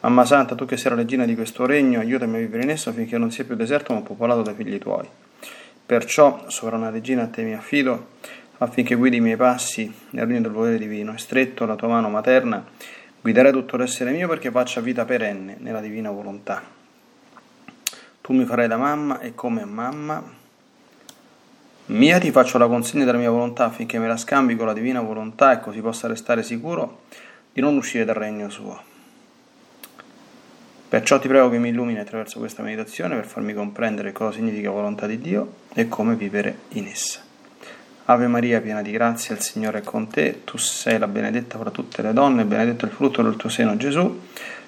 Mamma Santa, tu che sei la regina di questo regno, aiutami a vivere in esso finché non sia più deserto ma popolato dai figli tuoi. Perciò, sovrana regina, a te mi affido, affinché guidi i miei passi nel regno del volere divino, e stretto la tua mano materna guiderai tutto l'essere mio perché faccia vita perenne nella divina volontà. Tu mi farai da mamma e come mamma mia ti faccio la consegna della mia volontà affinché me la scambi con la divina volontà e così possa restare sicuro di non uscire dal regno suo. Perciò ti prego che mi illumini attraverso questa meditazione per farmi comprendere cosa significa volontà di Dio e come vivere in essa. Ave Maria, piena di grazia, il Signore è con te, tu sei la benedetta fra tutte le donne, benedetto il frutto del tuo seno Gesù.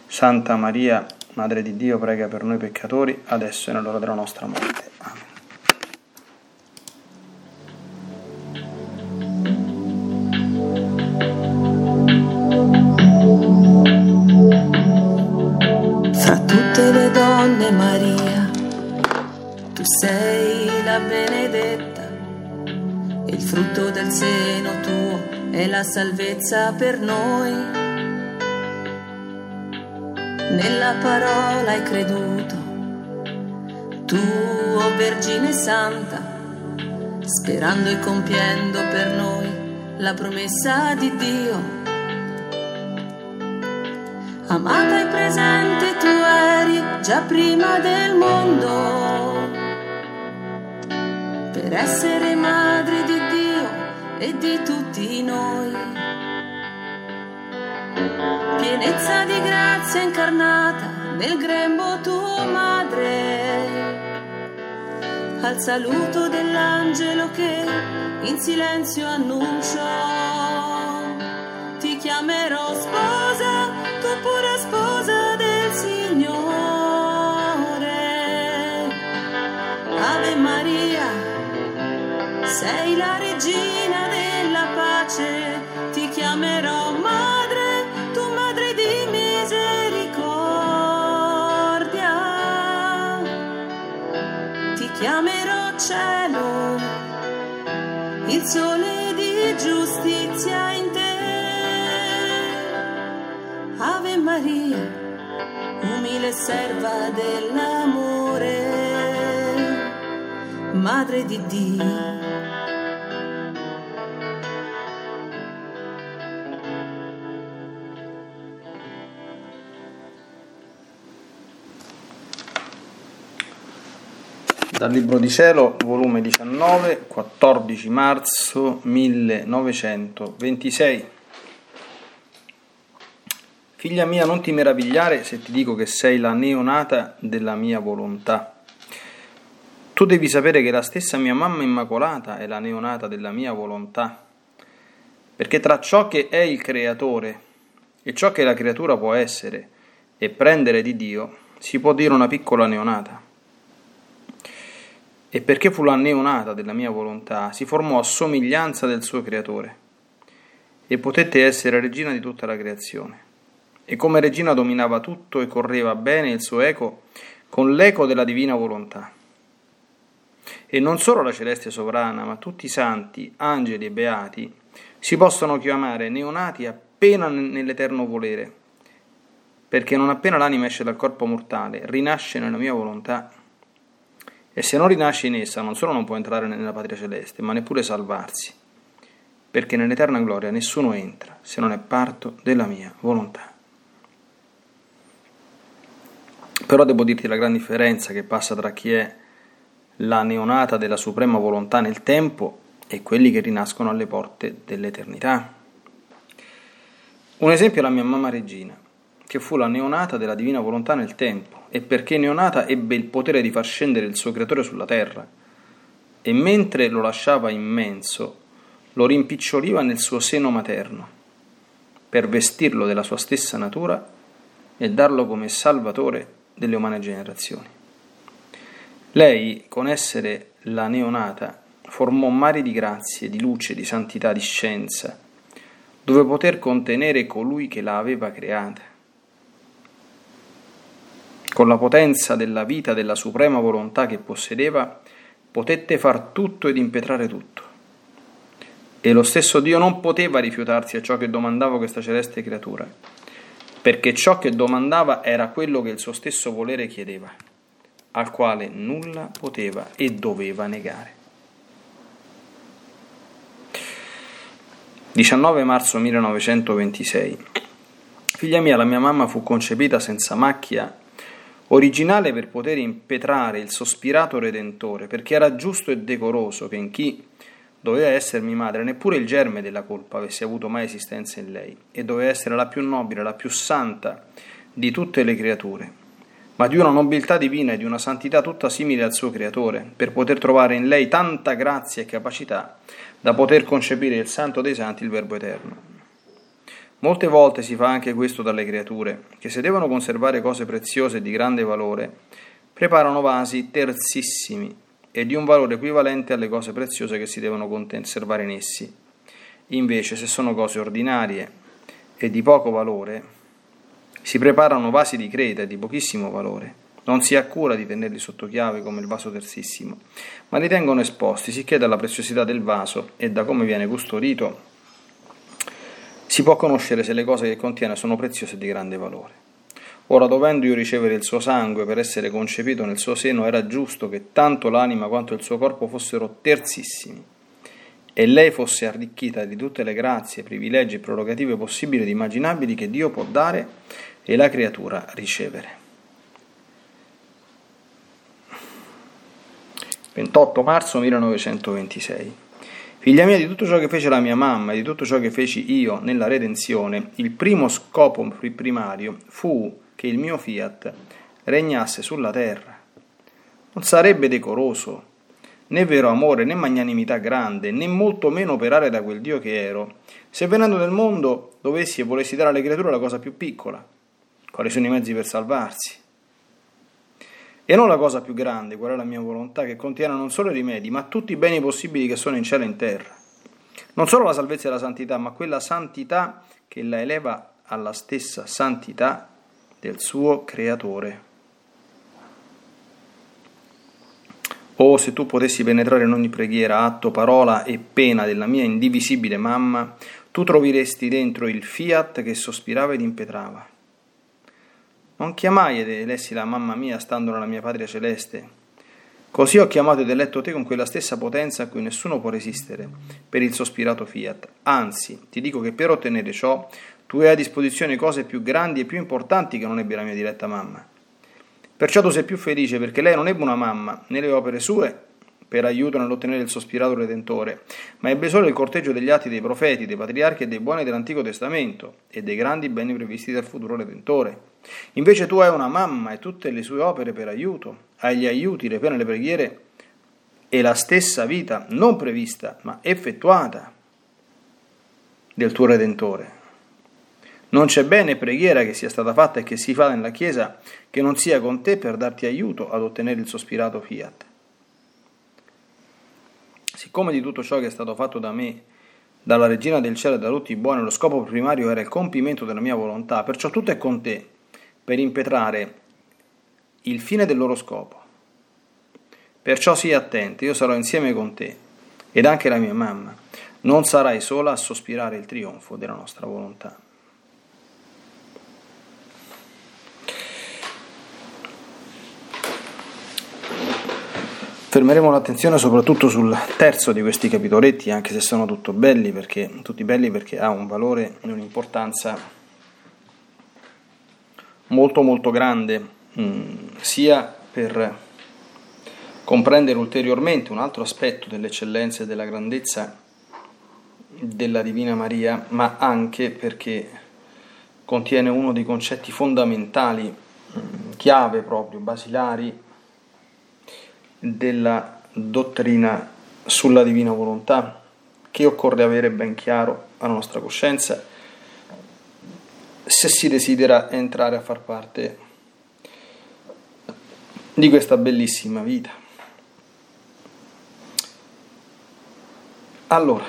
Santa Maria, Madre di Dio, prega per noi peccatori, adesso e nell'ora della nostra morte. Amen. Maria, tu sei la benedetta, il frutto del seno tuo è la salvezza per noi. Nella parola hai creduto, tu, o Vergine Santa, sperando e compiendo per noi la promessa di Dio. Amata e presente tu eri già prima del mondo, per essere madre di Dio e di tutti noi. Pienezza di grazia incarnata nel grembo tua madre, al saluto dell'angelo che in silenzio annunciò: ti chiamerò sposa, tu pura sposa del Signore. Ave Maria, sei la regina della pace, ti chiamerò madre, tu madre di misericordia. Ti chiamerò cielo, il sole di giustizia in te. Ave Maria, umile serva dell'amore, Madre di Dio. Dal Libro di Cielo, volume 19, 14 marzo 1926. Figlia mia, non ti meravigliare se ti dico che sei la neonata della mia volontà. Tu devi sapere che la stessa mia mamma immacolata è la neonata della mia volontà, perché tra ciò che è il creatore e ciò che la creatura può essere e prendere di Dio, si può dire una piccola neonata. E perché fu la neonata della mia volontà, si formò a somiglianza del suo creatore e potette essere regina di tutta la creazione. E come regina dominava tutto e correva bene il suo eco con l'eco della divina volontà. E non solo la celeste sovrana, ma tutti i santi, angeli e beati si possono chiamare neonati appena nell'eterno volere, perché non appena l'anima esce dal corpo mortale, rinasce nella mia volontà. E se non rinasce in essa, non solo non può entrare nella patria celeste, ma neppure salvarsi, perché nell'eterna gloria nessuno entra se non è parto della mia volontà. Però devo dirti la gran differenza che passa tra chi è la neonata della suprema volontà nel tempo e quelli che rinascono alle porte dell'eternità. Un esempio è la mia mamma regina, che fu la neonata della divina volontà nel tempo, e perché neonata ebbe il potere di far scendere il suo creatore sulla terra, e mentre lo lasciava immenso, lo rimpiccioliva nel suo seno materno, per vestirlo della sua stessa natura e darlo come salvatore delle umane generazioni. Lei, con essere la neonata, formò mari di grazie, di luce, di santità, di scienza, dove poter contenere colui che la aveva creata. Con la potenza della vita della suprema volontà che possedeva, potette far tutto ed impetrare tutto. E lo stesso Dio non poteva rifiutarsi a ciò che domandava questa celeste creatura, perché ciò che domandava era quello che il suo stesso volere chiedeva, al quale nulla poteva e doveva negare. 19 marzo 1926. Figlia mia, la mia mamma fu concepita senza macchia, originale per poter impetrare il sospirato Redentore, perché era giusto e decoroso che in chi doveva essermi madre, neppure il germe della colpa avesse avuto mai esistenza in lei, e doveva essere la più nobile, la più santa di tutte le creature, ma di una nobiltà divina e di una santità tutta simile al suo creatore, per poter trovare in lei tanta grazia e capacità da poter concepire il Santo dei Santi, il Verbo Eterno. Molte volte si fa anche questo dalle creature, che se devono conservare cose preziose e di grande valore, preparano vasi terzissimi, e di un valore equivalente alle cose preziose che si devono conservare in essi. Invece, se sono cose ordinarie e di poco valore, si preparano vasi di creta e di pochissimo valore. Non si ha cura di tenerli sotto chiave come il vaso terzissimo, ma li tengono esposti, sicché dalla preziosità del vaso e da come viene custodito si può conoscere se le cose che contiene sono preziose e di grande valore. Ora, dovendo io ricevere il suo sangue per essere concepito nel suo seno, era giusto che tanto l'anima quanto il suo corpo fossero terzissimi e lei fosse arricchita di tutte le grazie, privilegi e prerogative possibili ed immaginabili che Dio può dare e la creatura ricevere. 28 marzo 1926. Figlia mia, di tutto ciò che fece la mia mamma e di tutto ciò che feci io nella redenzione, il primo scopo primario fu che il mio Fiat regnasse sulla terra. Non sarebbe decoroso, né vero amore, né magnanimità grande, né molto meno operare da quel Dio che ero, se venendo nel mondo dovessi e volessi dare alle creature la cosa più piccola, quali sono i mezzi per salvarsi, e non la cosa più grande, qual è la mia volontà, che contiene non solo i rimedi, ma tutti i beni possibili che sono in cielo e in terra. Non solo la salvezza e la santità, ma quella santità che la eleva alla stessa santità del suo creatore. Oh, se tu potessi penetrare in ogni preghiera, atto, parola e pena della mia indivisibile mamma, tu troveresti dentro il Fiat che sospirava ed impetrava. Non chiamai ed elessi la mamma mia stando nella mia patria celeste. Così ho chiamato ed eletto te con quella stessa potenza a cui nessuno può resistere per il sospirato Fiat. Anzi, ti dico che per ottenere ciò tu hai a disposizione cose più grandi e più importanti che non ebbe la mia diretta mamma. Perciò tu sei più felice perché lei non ebbe una mamma, né le opere sue per aiuto nell'ottenere il sospirato Redentore, ma ebbe solo il corteggio degli atti dei profeti, dei patriarchi e dei buoni dell'Antico Testamento e dei grandi beni previsti dal futuro Redentore. Invece tu hai una mamma e tutte le sue opere per aiuto, hai gli aiuti, le pene, le preghiere e la stessa vita non prevista ma effettuata del tuo Redentore. Non c'è bene preghiera che sia stata fatta e che si fa nella Chiesa che non sia con te per darti aiuto ad ottenere il sospirato Fiat. Siccome di tutto ciò che è stato fatto da me, dalla Regina del Cielo e da tutti i buoni, lo scopo primario era il compimento della mia volontà, perciò tutto è con te per impetrare il fine del loro scopo. Perciò sii attento, io sarò insieme con te ed anche la mia mamma. Non sarai sola a sospirare il trionfo della nostra volontà. . Fermeremo l'attenzione soprattutto sul terzo di questi capitoletti, anche se sono tutti belli perché ha un valore e un'importanza molto molto grande, sia per comprendere ulteriormente un altro aspetto dell'eccellenza e della grandezza della Divina Maria, ma anche perché contiene uno dei concetti fondamentali, chiave proprio, basilari, della dottrina sulla Divina Volontà, che occorre avere ben chiaro alla nostra coscienza se si desidera entrare a far parte di questa bellissima vita. Allora,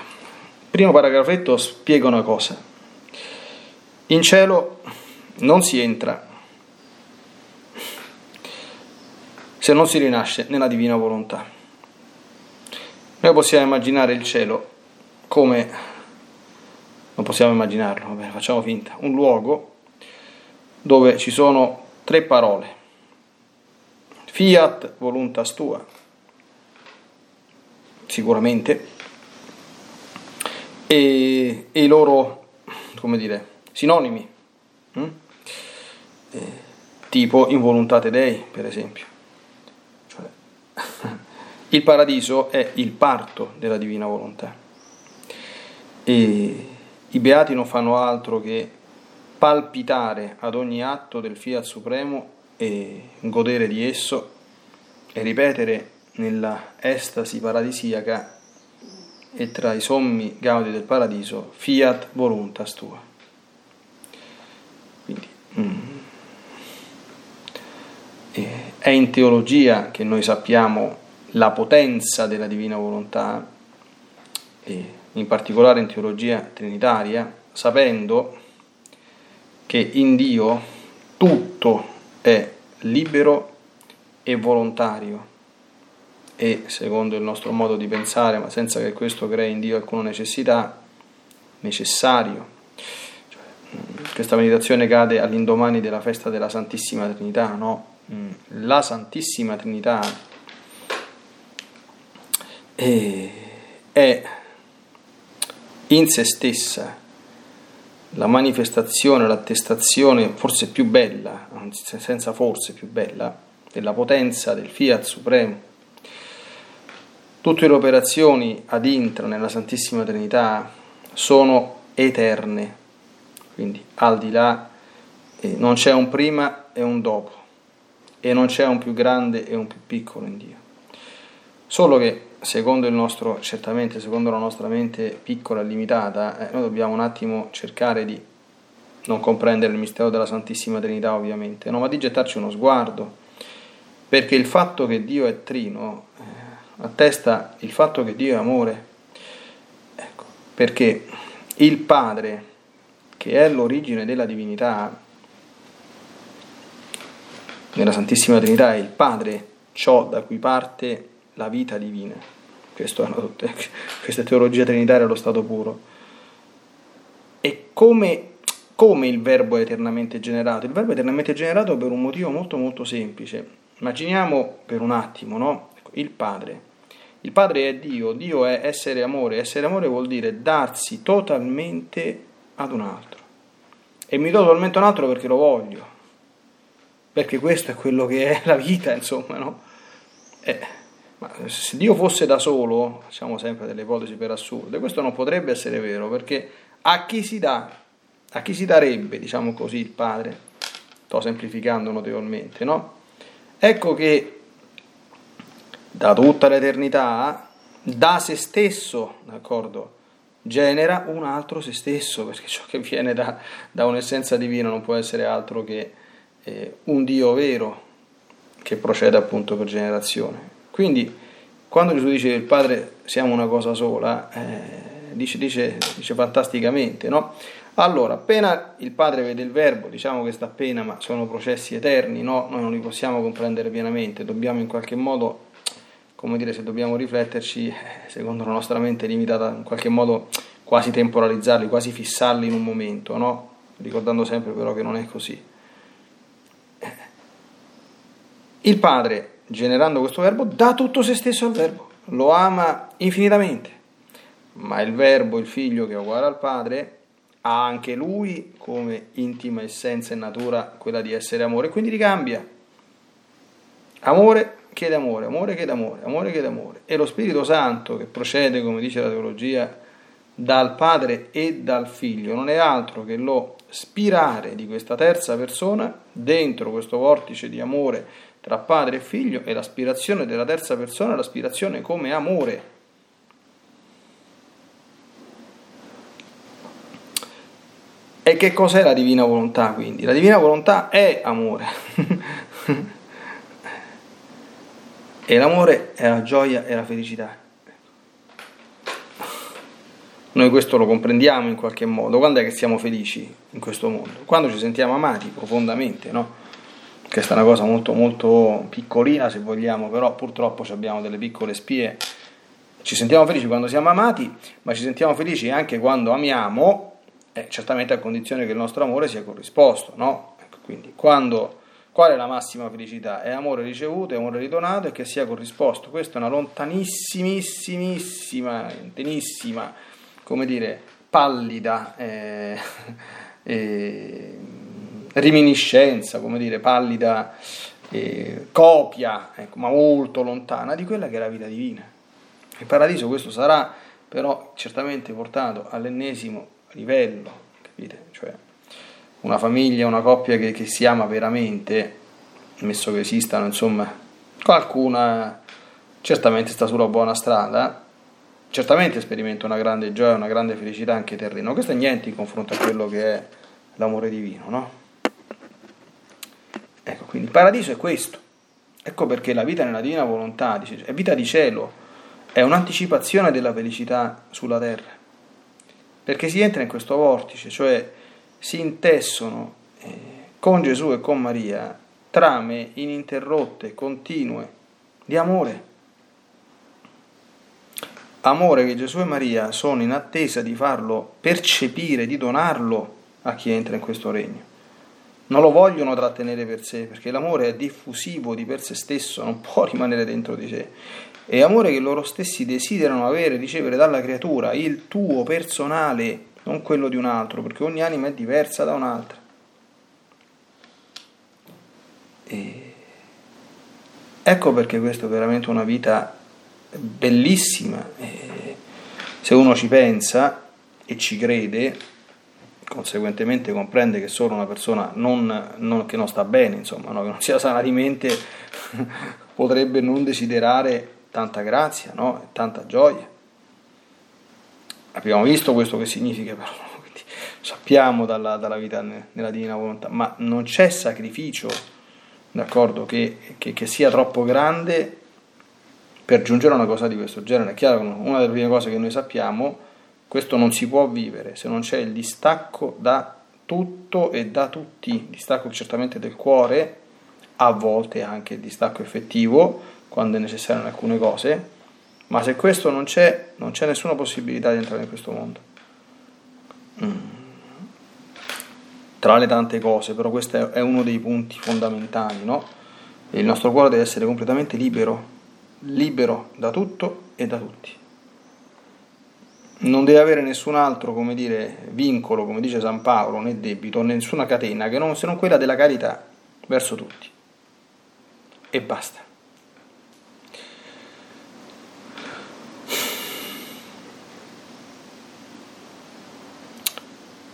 primo paragrafetto spiega una cosa. In cielo non si entra se non si rinasce nella divina volontà. Noi possiamo immaginare il cielo come, non possiamo immaginarlo, va bene, facciamo finta, un luogo dove ci sono tre parole: Fiat voluntas tua, sicuramente, e i loro, come dire, sinonimi, tipo in voluntate Dei, per esempio. Il paradiso è il parto della divina volontà e i beati non fanno altro che palpitare ad ogni atto del Fiat Supremo e godere di esso e ripetere nella estasi paradisiaca e tra i sommi gaudi del paradiso: Fiat voluntas tua. Quindi è in teologia che noi sappiamo la potenza della divina volontà, e in particolare in teologia trinitaria, sapendo che in Dio tutto è libero e volontario e, secondo il nostro modo di pensare, ma senza che questo crei in Dio alcuna necessità, necessario. Questa meditazione cade all'indomani della festa della Santissima Trinità, no? La Santissima Trinità è in se stessa la manifestazione, l'attestazione forse più bella, anzi senza forse più bella, della potenza del Fiat Supremo. Tutte le operazioni ad intra nella Santissima Trinità sono eterne, quindi al di là non c'è un prima e un dopo, e non c'è un più grande e un più piccolo in Dio. Solo che secondo il nostro, certamente secondo la nostra mente piccola e limitata, noi dobbiamo un attimo cercare di non comprendere il mistero della Santissima Trinità, ovviamente, no, ma di gettarci uno sguardo, perché il fatto che Dio è trino attesta il fatto che Dio è amore, ecco, perché il Padre, che è l'origine della divinità, nella Santissima Trinità è il Padre, ciò da cui parte la vita divina. Questa è teologia trinitaria allo stato puro. E come il verbo è eternamente generato? Il verbo è eternamente generato per un motivo molto molto semplice. Immaginiamo per un attimo, no? Il Padre. Il Padre è Dio, Dio è essere amore. Essere amore vuol dire darsi totalmente ad un altro. E mi do totalmente ad un altro perché lo voglio. Perché questo è quello che è la vita, insomma, no? Ma se Dio fosse da solo, facciamo sempre delle ipotesi per assurde, questo non potrebbe essere vero, perché a chi si dà, a chi si darebbe, diciamo così, il Padre? Sto semplificando notevolmente, no? Ecco che da tutta l'eternità, da se stesso, d'accordo, genera un altro se stesso, perché ciò che viene da un'essenza divina non può essere altro che un Dio vero che procede appunto per generazione. Quindi quando Gesù dice che il Padre siamo una cosa sola, dice fantasticamente, no? Allora, appena il Padre vede il Verbo, diciamo che sta appena, ma sono processi eterni, no? Noi non li possiamo comprendere pienamente, dobbiamo in qualche modo, come dire, se dobbiamo rifletterci, secondo la nostra mente limitata, in qualche modo quasi temporalizzarli, quasi fissarli in un momento, no? Ricordando sempre però che non è così. Il Padre, generando questo verbo, dà tutto se stesso al verbo, lo ama infinitamente, ma il verbo, il figlio che è uguale al padre, ha anche lui come intima essenza e natura quella di essere amore, quindi ricambia: amore chiede amore, amore chiede amore, amore chiede amore. E lo Spirito Santo, che procede, come dice la teologia, dal padre e dal figlio, non è altro che lo spirare di questa terza persona dentro questo vortice di amore tra padre e figlio, e l'aspirazione della terza persona, l'aspirazione come amore. E che cos'è la divina volontà, quindi? La divina volontà è amore e l'amore è la gioia e la felicità. Noi questo lo comprendiamo in qualche modo. Quando è che siamo felici in questo mondo? Quando ci sentiamo amati profondamente, no? Questa è una cosa molto molto piccolina, se vogliamo, però purtroppo abbiamo delle piccole spie. Ci sentiamo felici quando siamo amati, ma ci sentiamo felici anche quando amiamo, certamente a condizione che il nostro amore sia corrisposto, no? Ecco, quindi qual è la massima felicità? È amore ricevuto, è amore ridonato e che sia corrisposto. Questa è una lontanissima, come dire, pallida reminiscenza, come dire, pallida copia, ecco, ma molto lontana di quella che è la vita divina. Il paradiso questo sarà, però certamente portato all'ennesimo livello, capite? Cioè una famiglia, una coppia che si ama veramente, ammesso che esistano, insomma, qualcuna certamente sta sulla buona strada, certamente sperimenta una grande gioia, una grande felicità anche terreno. Questo è niente in confronto a quello che è l'amore divino, no? Ecco, quindi il paradiso è questo. Ecco perché la vita nella divina volontà, dice, è vita di cielo, è un'anticipazione della felicità sulla terra, perché si entra in questo vortice, cioè si intessono con Gesù e con Maria trame ininterrotte, continue di amore. Amore che Gesù e Maria sono in attesa di farlo percepire, di donarlo a chi entra in questo regno. Non lo vogliono trattenere per sé, perché l'amore è diffusivo di per sé stesso, non può rimanere dentro di sé. È amore che loro stessi desiderano avere, ricevere dalla creatura, il tuo personale, non quello di un altro, perché ogni anima è diversa da un'altra. E ecco perché questa è veramente una vita bellissima. E se uno ci pensa e ci crede, conseguentemente comprende che solo una persona che non sta bene, insomma, no? Che non sia sana di mente potrebbe non desiderare tanta grazia, no? Tanta gioia. Abbiamo visto questo che significa, però, quindi sappiamo dalla vita nella divina volontà, ma non c'è sacrificio, d'accordo, che sia troppo grande per giungere a una cosa di questo genere. È chiaro che una delle prime cose che noi sappiamo, questo non si può vivere se non c'è il distacco da tutto e da tutti, distacco certamente del cuore, a volte anche il distacco effettivo quando è necessario in alcune cose, ma se questo non c'è, non c'è nessuna possibilità di entrare in questo mondo. Tra le tante cose, però questo è uno dei punti fondamentali, no? Il nostro cuore deve essere completamente libero, libero da tutto e da tutti. Non deve avere nessun altro, come dire, vincolo, come dice San Paolo, né debito, nessuna catena se non quella della carità verso tutti. E basta.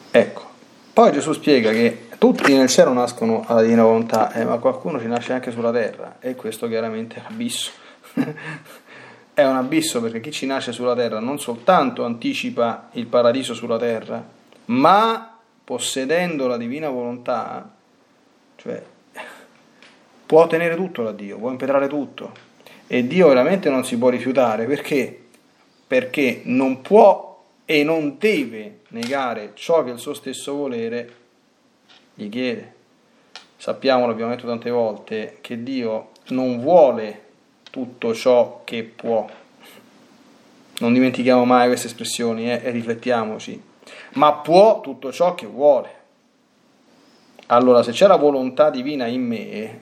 Ecco. Poi Gesù spiega che tutti nel cielo nascono alla divina volontà, ma qualcuno ci nasce anche sulla terra, e questo chiaramente è un abisso. È un abisso, perché chi ci nasce sulla terra non soltanto anticipa il paradiso sulla terra, ma possedendo la divina volontà, cioè può tenere tutto da Dio, può impetrare tutto, e Dio veramente non si può rifiutare, perché non può e non deve negare ciò che il suo stesso volere gli chiede. Sappiamo, l'abbiamo detto tante volte, che Dio non vuole tutto ciò che può. Non dimentichiamo mai queste espressioni, e riflettiamoci. Ma può tutto ciò che vuole. Allora, se c'è la volontà divina in me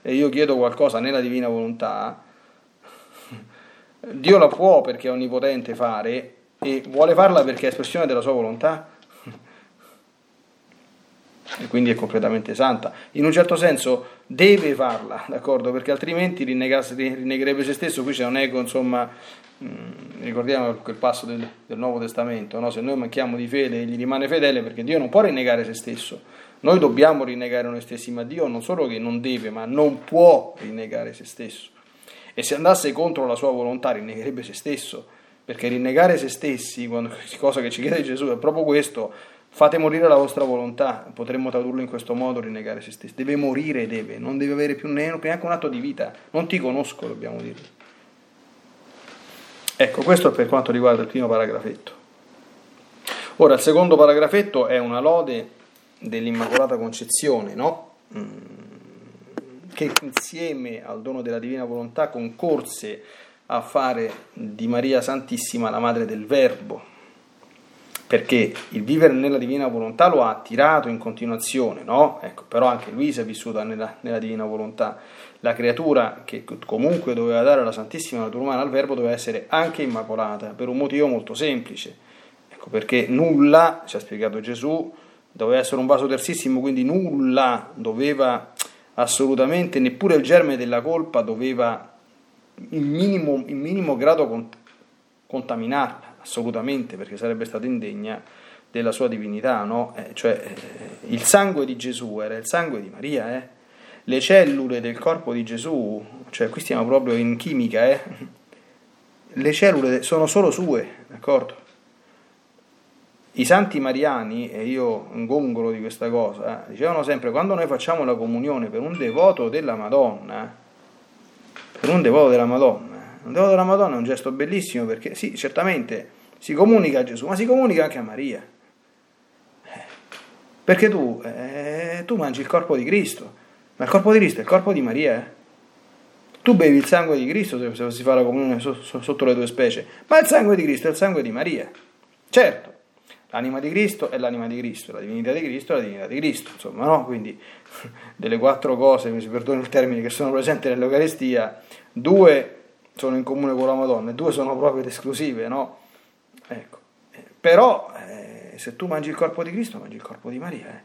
e io chiedo qualcosa nella divina volontà, Dio la può, perché è onnipotente, fare, e vuole farla perché è espressione della sua volontà, e quindi è completamente santa. In un certo senso deve farla, d'accordo? Perché altrimenti rinnegherebbe se stesso. Qui c'è un ego, insomma, ricordiamo quel passo del Nuovo Testamento, no? Se noi manchiamo di fede, gli rimane fedele, perché Dio non può rinnegare se stesso. Noi dobbiamo rinnegare noi stessi, ma Dio non solo che non deve, ma non può rinnegare se stesso. E se andasse contro la sua volontà, rinnegherebbe se stesso, perché rinnegare se stessi, cosa che ci chiede Gesù, è proprio questo: fate morire la vostra volontà. Potremmo tradurlo in questo modo: rinnegare se stessi. Deve morire, non deve avere più neanche un atto di vita. Non ti conosco, dobbiamo dirlo. Ecco, questo è per quanto riguarda il primo paragrafetto. Ora, il secondo paragrafetto è una lode dell'Immacolata Concezione, no? Che insieme al dono della Divina Volontà concorse a fare di Maria Santissima la Madre del Verbo, perché il vivere nella Divina Volontà lo ha attirato in continuazione, no? Ecco, però anche Luisa è vissuta nella Divina Volontà. La creatura che comunque doveva dare alla Santissima natura umana al Verbo doveva essere anche immacolata, per un motivo molto semplice, ecco, perché nulla, ci ha spiegato Gesù, doveva essere un vaso tersissimo, quindi nulla doveva assolutamente, neppure il germe della colpa doveva in minimo grado contaminarla, assolutamente, perché sarebbe stata indegna della sua divinità, no? Il sangue di Gesù era il sangue di Maria, le cellule del corpo di Gesù, qui stiamo proprio in chimica, le cellule sono solo sue, d'accordo? I santi mariani, e io gongolo di questa cosa, dicevano sempre: quando noi facciamo la comunione per un devoto della Madonna, il dono della Madonna è un gesto bellissimo, perché sì, certamente si comunica a Gesù, ma si comunica anche a Maria, perché tu mangi il corpo di Cristo, ma il corpo di Cristo è il corpo di Maria, tu bevi il sangue di Cristo se si fa la comunione sotto le due specie, ma il sangue di Cristo è il sangue di Maria, certo, l'anima di Cristo è l'anima di Cristo, la divinità di Cristo è la divinità di Cristo, insomma, no? Quindi delle quattro cose, mi si perdoni il termine, che sono presenti nell'Eucaristia, due sono in comune con la Madonna e due sono proprio esclusive, no? Ecco. Però se tu mangi il corpo di Cristo, mangi il corpo di Maria.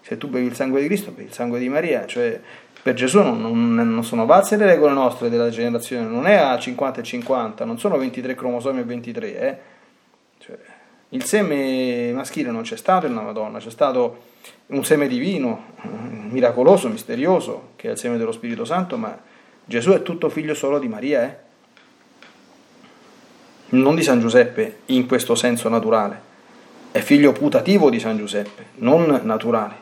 Se tu bevi il sangue di Cristo, bevi il sangue di Maria. Cioè, per Gesù non sono valse le regole nostre della generazione, non è a 50 e 50, non sono 23 cromosomi e 23. Il seme maschile non c'è stato nella Madonna, c'è stato un seme divino, miracoloso, misterioso, che è il seme dello Spirito Santo, ma Gesù è tutto figlio solo di Maria, non di San Giuseppe in questo senso naturale, è figlio putativo di San Giuseppe, non naturale.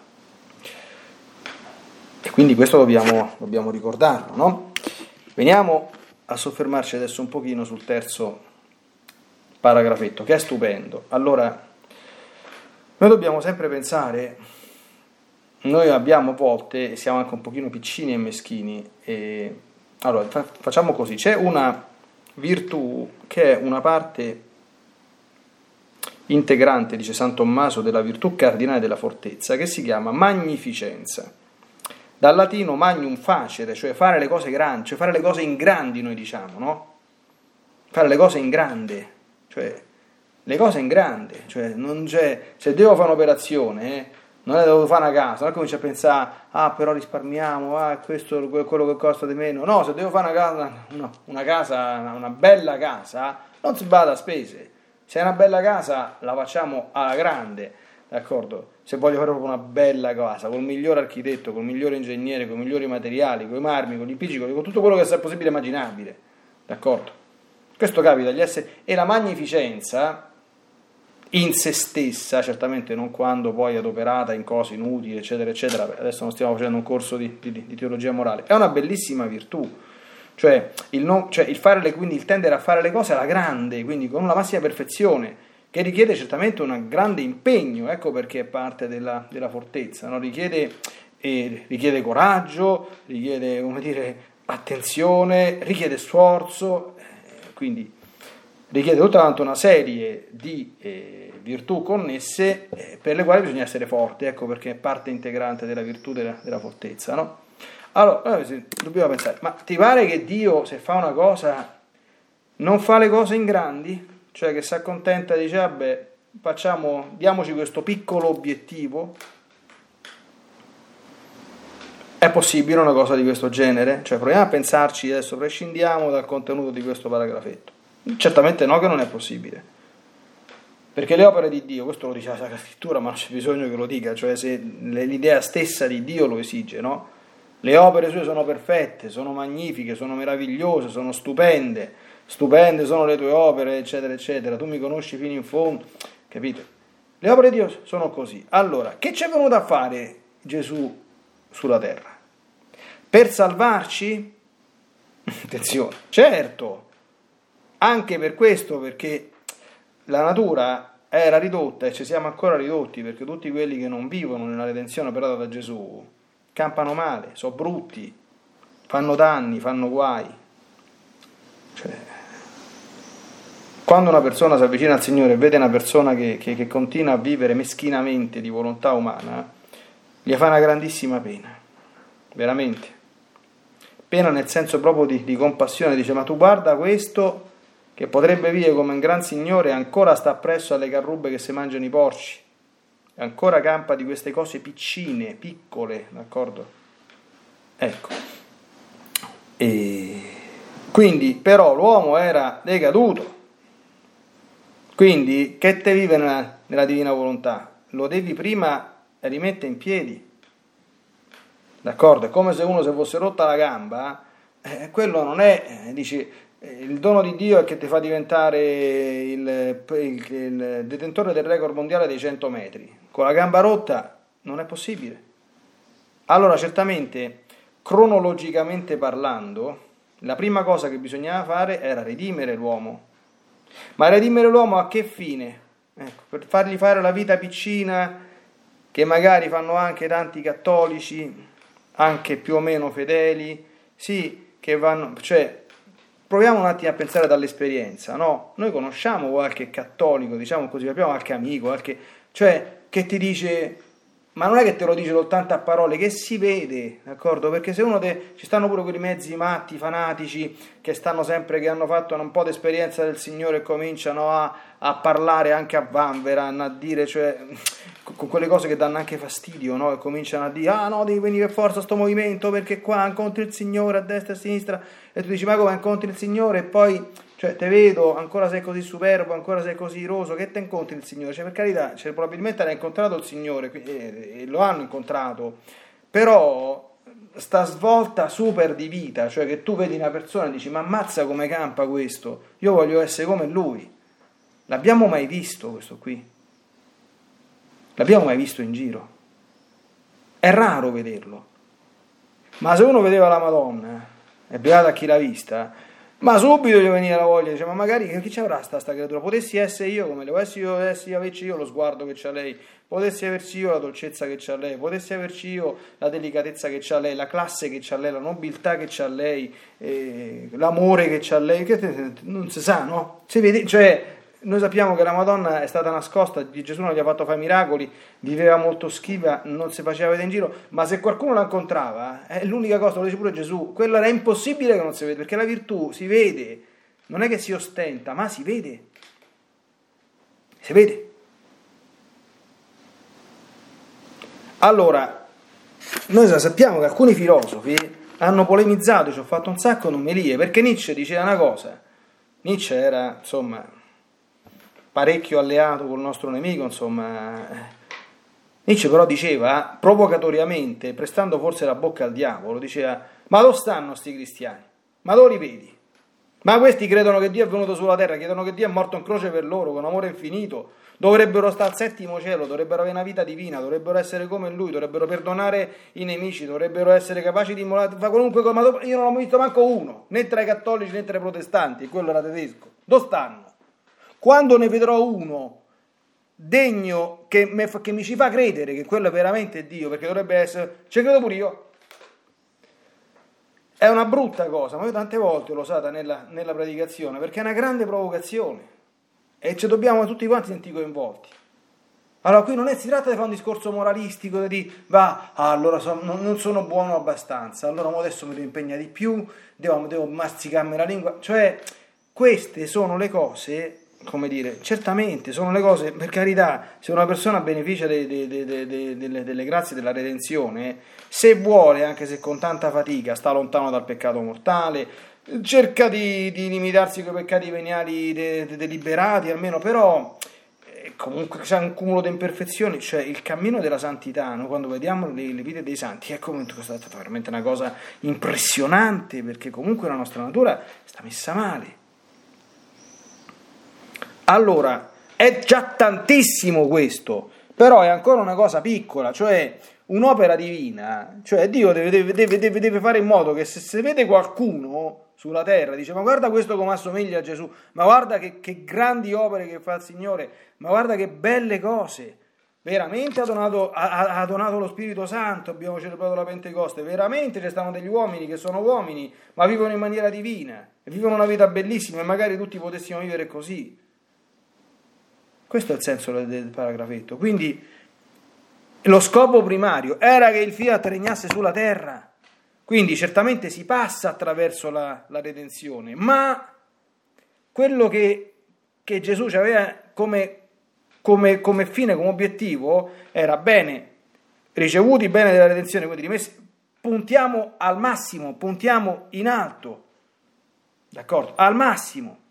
E quindi questo dobbiamo ricordarlo, no? Veniamo a soffermarci adesso un pochino sul terzo paragrafetto, che è stupendo. Allora, noi dobbiamo sempre pensare... Noi abbiamo volte, siamo anche un pochino piccini e meschini, e allora, facciamo così, c'è una virtù che è una parte integrante, dice San Tommaso, della virtù cardinale della fortezza, che si chiama magnificenza, dal latino magnum facere, cioè fare le cose grandi, cioè fare le cose in grandi, noi diciamo, no? Fare le cose in grande, cioè le cose in grande, cioè non c'è, se devo fare un'operazione, non è dovuto fare una casa, non cominci a pensare, però risparmiamo, questo è quello che costa di meno. No, se devo fare una casa, una bella casa, non si bada a spese. Se è una bella casa, la facciamo alla grande, d'accordo? Se voglio fare proprio una bella casa, col miglior architetto, col migliore ingegnere, con i migliori materiali, con i marmi, con gli appiccicatori, con tutto quello che sia possibile e immaginabile, d'accordo? Questo capita agli esseri, e la magnificenza... in se stessa, certamente non quando poi adoperata in cose inutili, eccetera, eccetera. Adesso non stiamo facendo un corso di teologia morale. È una bellissima virtù, quindi il tendere a fare le cose alla grande, quindi con la massima perfezione, che richiede certamente un grande impegno. Ecco perché è parte della fortezza, no? Richiede coraggio, richiede, attenzione, richiede sforzo, quindi... richiede tutta una serie di virtù connesse, per le quali bisogna essere forti, ecco perché è parte integrante della virtù della fortezza, no? Allora, dobbiamo pensare, ma ti pare che Dio, se fa una cosa, non fa le cose in grandi? Cioè che si accontenta, dice, diamoci questo piccolo obiettivo? È possibile una cosa di questo genere? Cioè proviamo a pensarci adesso, prescindiamo dal contenuto di questo paragrafetto. Certamente no, che non è possibile, perché le opere di Dio, questo lo dice la Sacra Scrittura, ma non c'è bisogno che lo dica, cioè se l'idea stessa di Dio lo esige, no? Le opere sue sono perfette, sono magnifiche, sono meravigliose, sono stupende sono le tue opere, eccetera eccetera, tu mi conosci fino in fondo, capite? Le opere di Dio sono così. Allora, che c'è venuto a fare Gesù sulla terra? Per salvarci? Attenzione, certo, anche per questo, perché la natura era ridotta, e ci siamo ancora ridotti, perché tutti quelli che non vivono nella redenzione operata da Gesù campano male, sono brutti, fanno danni, fanno guai. Quando una persona si avvicina al Signore e vede una persona che continua a vivere meschinamente di volontà umana, gli fa una grandissima pena, veramente. Pena nel senso proprio di compassione, dice: ma tu guarda questo che potrebbe vivere come un gran signore, ancora sta presso alle carrubbe che si mangiano i porci, ancora campa di queste cose piccine, piccole, d'accordo? Ecco. E quindi però l'uomo era decaduto, quindi che te vive nella divina volontà? Lo devi prima rimettere in piedi, d'accordo? È come se uno si fosse rotta la gamba, quello non è, dici... Il dono di Dio è che ti fa diventare il detentore del record mondiale dei 100 metri. Con la gamba rotta non è possibile. Allora, certamente, cronologicamente parlando, la prima cosa che bisognava fare era redimere l'uomo. Ma redimere l'uomo a che fine? Ecco, per fargli fare la vita piccina, che magari fanno anche tanti cattolici, anche più o meno fedeli, sì, che vanno... Cioè, proviamo un attimo a pensare dall'esperienza, no? Noi conosciamo qualche cattolico, diciamo così, abbiamo qualche amico, qualche... cioè che ti dice, ma non è che te lo dice soltanto a parole, che si vede, d'accordo? Perché se uno te... ci stanno pure quei mezzi matti, fanatici, che stanno sempre, che hanno fatto un po' di esperienza del Signore e cominciano a parlare anche a vanvera, a dire, cioè, con quelle cose che danno anche fastidio, no? E cominciano a dire, ah no, devi venire per forza a sto movimento, perché qua incontri il Signore a destra e a sinistra. E tu dici, ma come incontri il Signore? E poi, cioè, te vedo, ancora sei così superbo, ancora sei così iroso, che te incontri il Signore? Cioè, per carità, cioè, probabilmente l'ha incontrato il Signore, e lo hanno incontrato, però sta svolta super di vita, cioè che tu vedi una persona e dici, ma ammazza come campa questo, io voglio essere come lui. L'abbiamo mai visto questo qui? L'abbiamo mai visto in giro? È raro vederlo. Ma se uno vedeva la Madonna... è beato a chi l'ha vista, ma subito gli veniva la voglia, dice, ma magari che ci avrà sta creatura, potessi essere io come le potessi averci io lo sguardo che c'ha lei, potessi averci io la dolcezza che c'ha lei, potessi averci io la delicatezza che c'ha lei, la classe che c'ha lei, la nobiltà che c'ha lei, l'amore che c'ha lei, che non si sa, no? Si vede, cioè, noi sappiamo che la Madonna è stata nascosta, di Gesù non gli ha fatto fare miracoli, viveva molto schiva, non si faceva vedere in giro, ma se qualcuno la incontrava, è l'unica cosa, lo dice pure Gesù, quello era impossibile che non si vede, perché la virtù si vede, non è che si ostenta, ma si vede. Si vede. Allora, noi sappiamo che alcuni filosofi hanno polemizzato, ci ho fatto un sacco di omelie, perché Nietzsche diceva una cosa. Nietzsche era, insomma... parecchio alleato col nostro nemico, insomma. Nietzsche però diceva, provocatoriamente, prestando forse la bocca al diavolo, diceva, ma dove stanno sti cristiani? Ma dove li vedi? Ma questi credono che Dio è venuto sulla terra, credono che Dio è morto in croce per loro, con amore infinito, dovrebbero stare al settimo cielo, dovrebbero avere una vita divina, dovrebbero essere come Lui, dovrebbero perdonare i nemici, dovrebbero essere capaci di immolare, fa qualunque cosa, ma io non l'ho visto manco uno, né tra i cattolici né tra i protestanti, quello era tedesco, dove stanno? Quando ne vedrò uno degno che mi ci fa credere che quello è veramente Dio, perché dovrebbe essere, ci credo pure io. È una brutta cosa, ma io tante volte l'ho usata nella predicazione, perché è una grande provocazione e ci dobbiamo tutti quanti sentire coinvolti. Allora qui non si tratta di fare un discorso moralistico, di va, allora non sono buono abbastanza, allora adesso mi devo impegnare di più, devo masticarmi la lingua, cioè queste sono le cose... come dire, certamente sono le cose, per carità, se una persona beneficia delle grazie della redenzione, se vuole, anche se con tanta fatica, sta lontano dal peccato mortale, cerca di limitarsi con i peccati veniali deliberati almeno, però comunque c'è un cumulo di imperfezioni, cioè il cammino della santità, no? Quando vediamo le vite dei santi è comunque stata veramente una cosa impressionante, perché comunque la nostra natura sta messa male. Allora, è già tantissimo questo, però è ancora una cosa piccola, cioè un'opera divina, cioè Dio deve fare in modo che se vede qualcuno sulla terra, dice: ma guarda questo come assomiglia a Gesù, ma guarda che grandi opere che fa il Signore, ma guarda che belle cose, veramente ha donato lo Spirito Santo, abbiamo celebrato la Pentecoste, veramente ci stanno degli uomini che sono uomini, ma vivono in maniera divina, e vivono una vita bellissima, e magari tutti potessimo vivere così. Questo è il senso del paragrafetto. Quindi lo scopo primario era che il Fiat regnasse sulla terra, quindi certamente si passa attraverso la redenzione, ma quello che Gesù aveva come fine, come obiettivo, era: bene, ricevuti bene della redenzione, quindi rimessi, puntiamo al massimo, puntiamo in alto, d'accordo? Al massimo.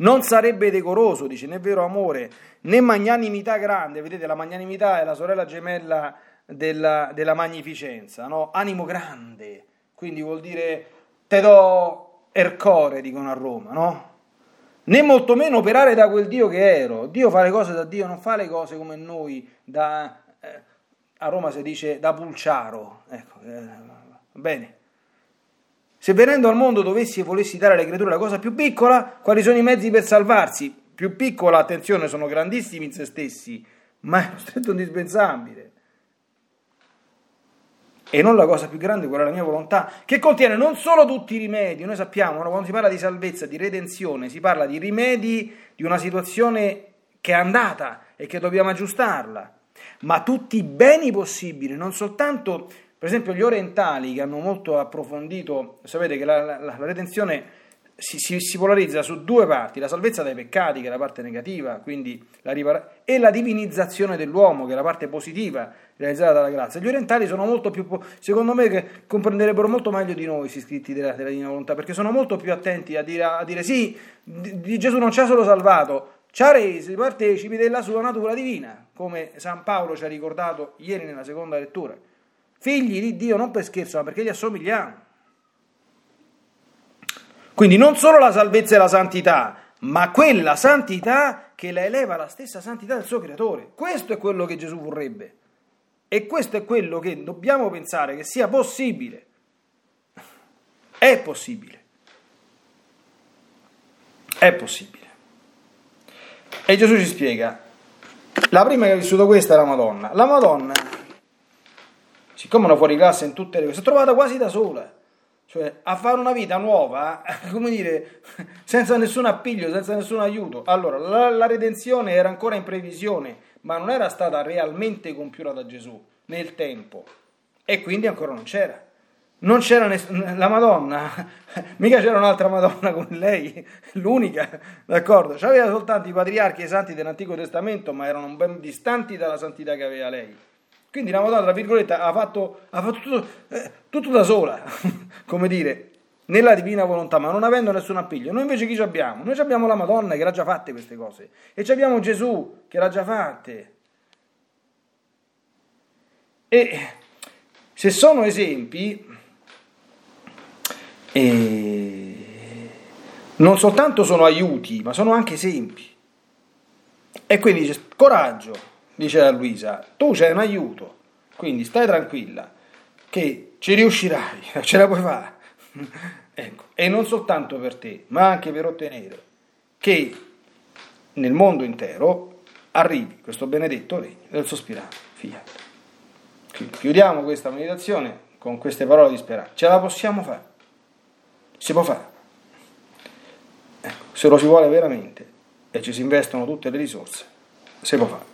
Non sarebbe decoroso, dice, né vero amore, né magnanimità grande. Vedete, la magnanimità è la sorella gemella della magnificenza, no? Animo grande, quindi vuol dire te do ercore, dicono a Roma, no? Né molto meno operare da quel Dio che ero. Dio fa le cose da Dio, non fa le cose come noi, a Roma si dice da pulciaro, ecco, bene. Se venendo al mondo dovessi e volessi dare alle creature la cosa più piccola, quali sono i mezzi per salvarsi? Più piccola, attenzione, sono grandissimi in se stessi, ma è lo stretto indispensabile. E non la cosa più grande, quella è la mia volontà, che contiene non solo tutti i rimedi. Noi sappiamo, quando si parla di salvezza, di redenzione, si parla di rimedi di una situazione che è andata e che dobbiamo aggiustarla, ma tutti i beni possibili, non soltanto. Per esempio gli orientali, che hanno molto approfondito, sapete che la redenzione si polarizza su due parti: la salvezza dai peccati, che è la parte negativa, quindi e la divinizzazione dell'uomo, che è la parte positiva realizzata dalla grazia. Gli orientali sono molto più, secondo me, che comprenderebbero molto meglio di noi, iscritti della Divina Volontà, perché sono molto più attenti a dire sì, di Gesù non ci ha solo salvato, ci ha resi partecipi della sua natura divina, come San Paolo ci ha ricordato ieri nella seconda lettura. Figli di Dio non per scherzo, ma perché gli assomigliamo. Quindi non solo la salvezza e la santità, ma quella santità che la eleva alla stessa santità del suo creatore. Questo è quello che Gesù vorrebbe, e questo è quello che dobbiamo pensare che sia possibile. È possibile, è possibile. E Gesù ci spiega: la prima che ha vissuto questa è la Madonna. La Madonna, siccome una fuori classe in tutte le cose, si è trovata quasi da sola, cioè a fare una vita nuova, come dire, senza nessun appiglio, senza nessun aiuto. Allora, la redenzione era ancora in previsione, ma non era stata realmente compiuta da Gesù nel tempo, e quindi ancora non c'era la Madonna, mica c'era un'altra Madonna come lei, l'unica, d'accordo? C'aveva soltanto i patriarchi e i santi dell'Antico Testamento, ma erano ben distanti dalla santità che aveva lei. Quindi la Madonna, tra virgolette, ha fatto tutto da sola, come dire, nella divina volontà, ma non avendo nessun appiglio. Noi invece chi ci abbiamo? Noi abbiamo la Madonna che l'ha già fatte queste cose, e ci abbiamo Gesù che l'ha già fatte. E se sono esempi, non soltanto sono aiuti, ma sono anche esempi. E quindi dice: coraggio. Dice a Luisa: tu c'hai un aiuto, quindi stai tranquilla che ci riuscirai, ce la puoi fare. Ecco, e non soltanto per te, ma anche per ottenere che nel mondo intero arrivi questo benedetto regno del sospirato Fiat. Quindi chiudiamo questa meditazione con queste parole di speranza: ce la possiamo fare, si può fare, ecco, se lo si vuole veramente e ci si investono tutte le risorse, si può fare.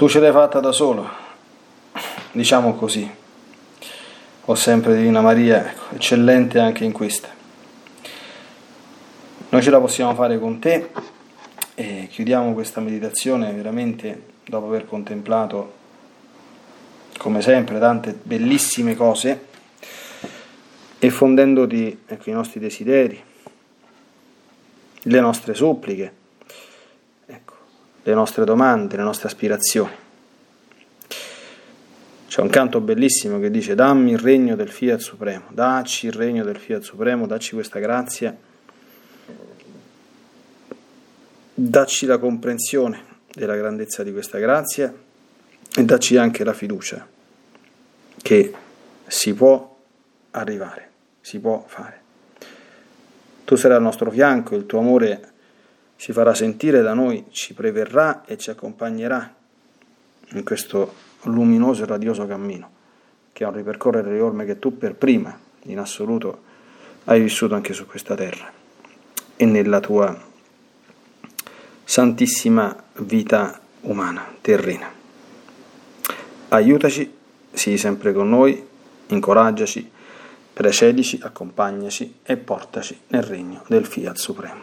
Tu ce l'hai fatta da solo, diciamo così. O sempre Divina Maria, ecco, eccellente anche in questa. Noi ce la possiamo fare con te, E chiudiamo questa meditazione veramente dopo aver contemplato, come sempre, tante bellissime cose, e fondendoti, ecco, i nostri desideri, le nostre suppliche, ecco, le nostre domande, le nostre aspirazioni. C'è un canto bellissimo che dice: dammi il regno del Fiat Supremo, dacci il regno del Fiat Supremo, dacci questa grazia, dacci la comprensione della grandezza di questa grazia, e dacci anche la fiducia che si può arrivare, si può fare. Tu sarai al nostro fianco, il tuo amore si farà sentire da noi, ci preverrà e ci accompagnerà in questo luminoso e radioso cammino, che è un ripercorrere le orme che tu per prima, in assoluto, hai vissuto anche su questa terra e nella tua santissima vita umana, terrena. Aiutaci, sii sempre con noi, incoraggiaci, precedici, accompagnaci e portaci nel regno del Fiat Supremo.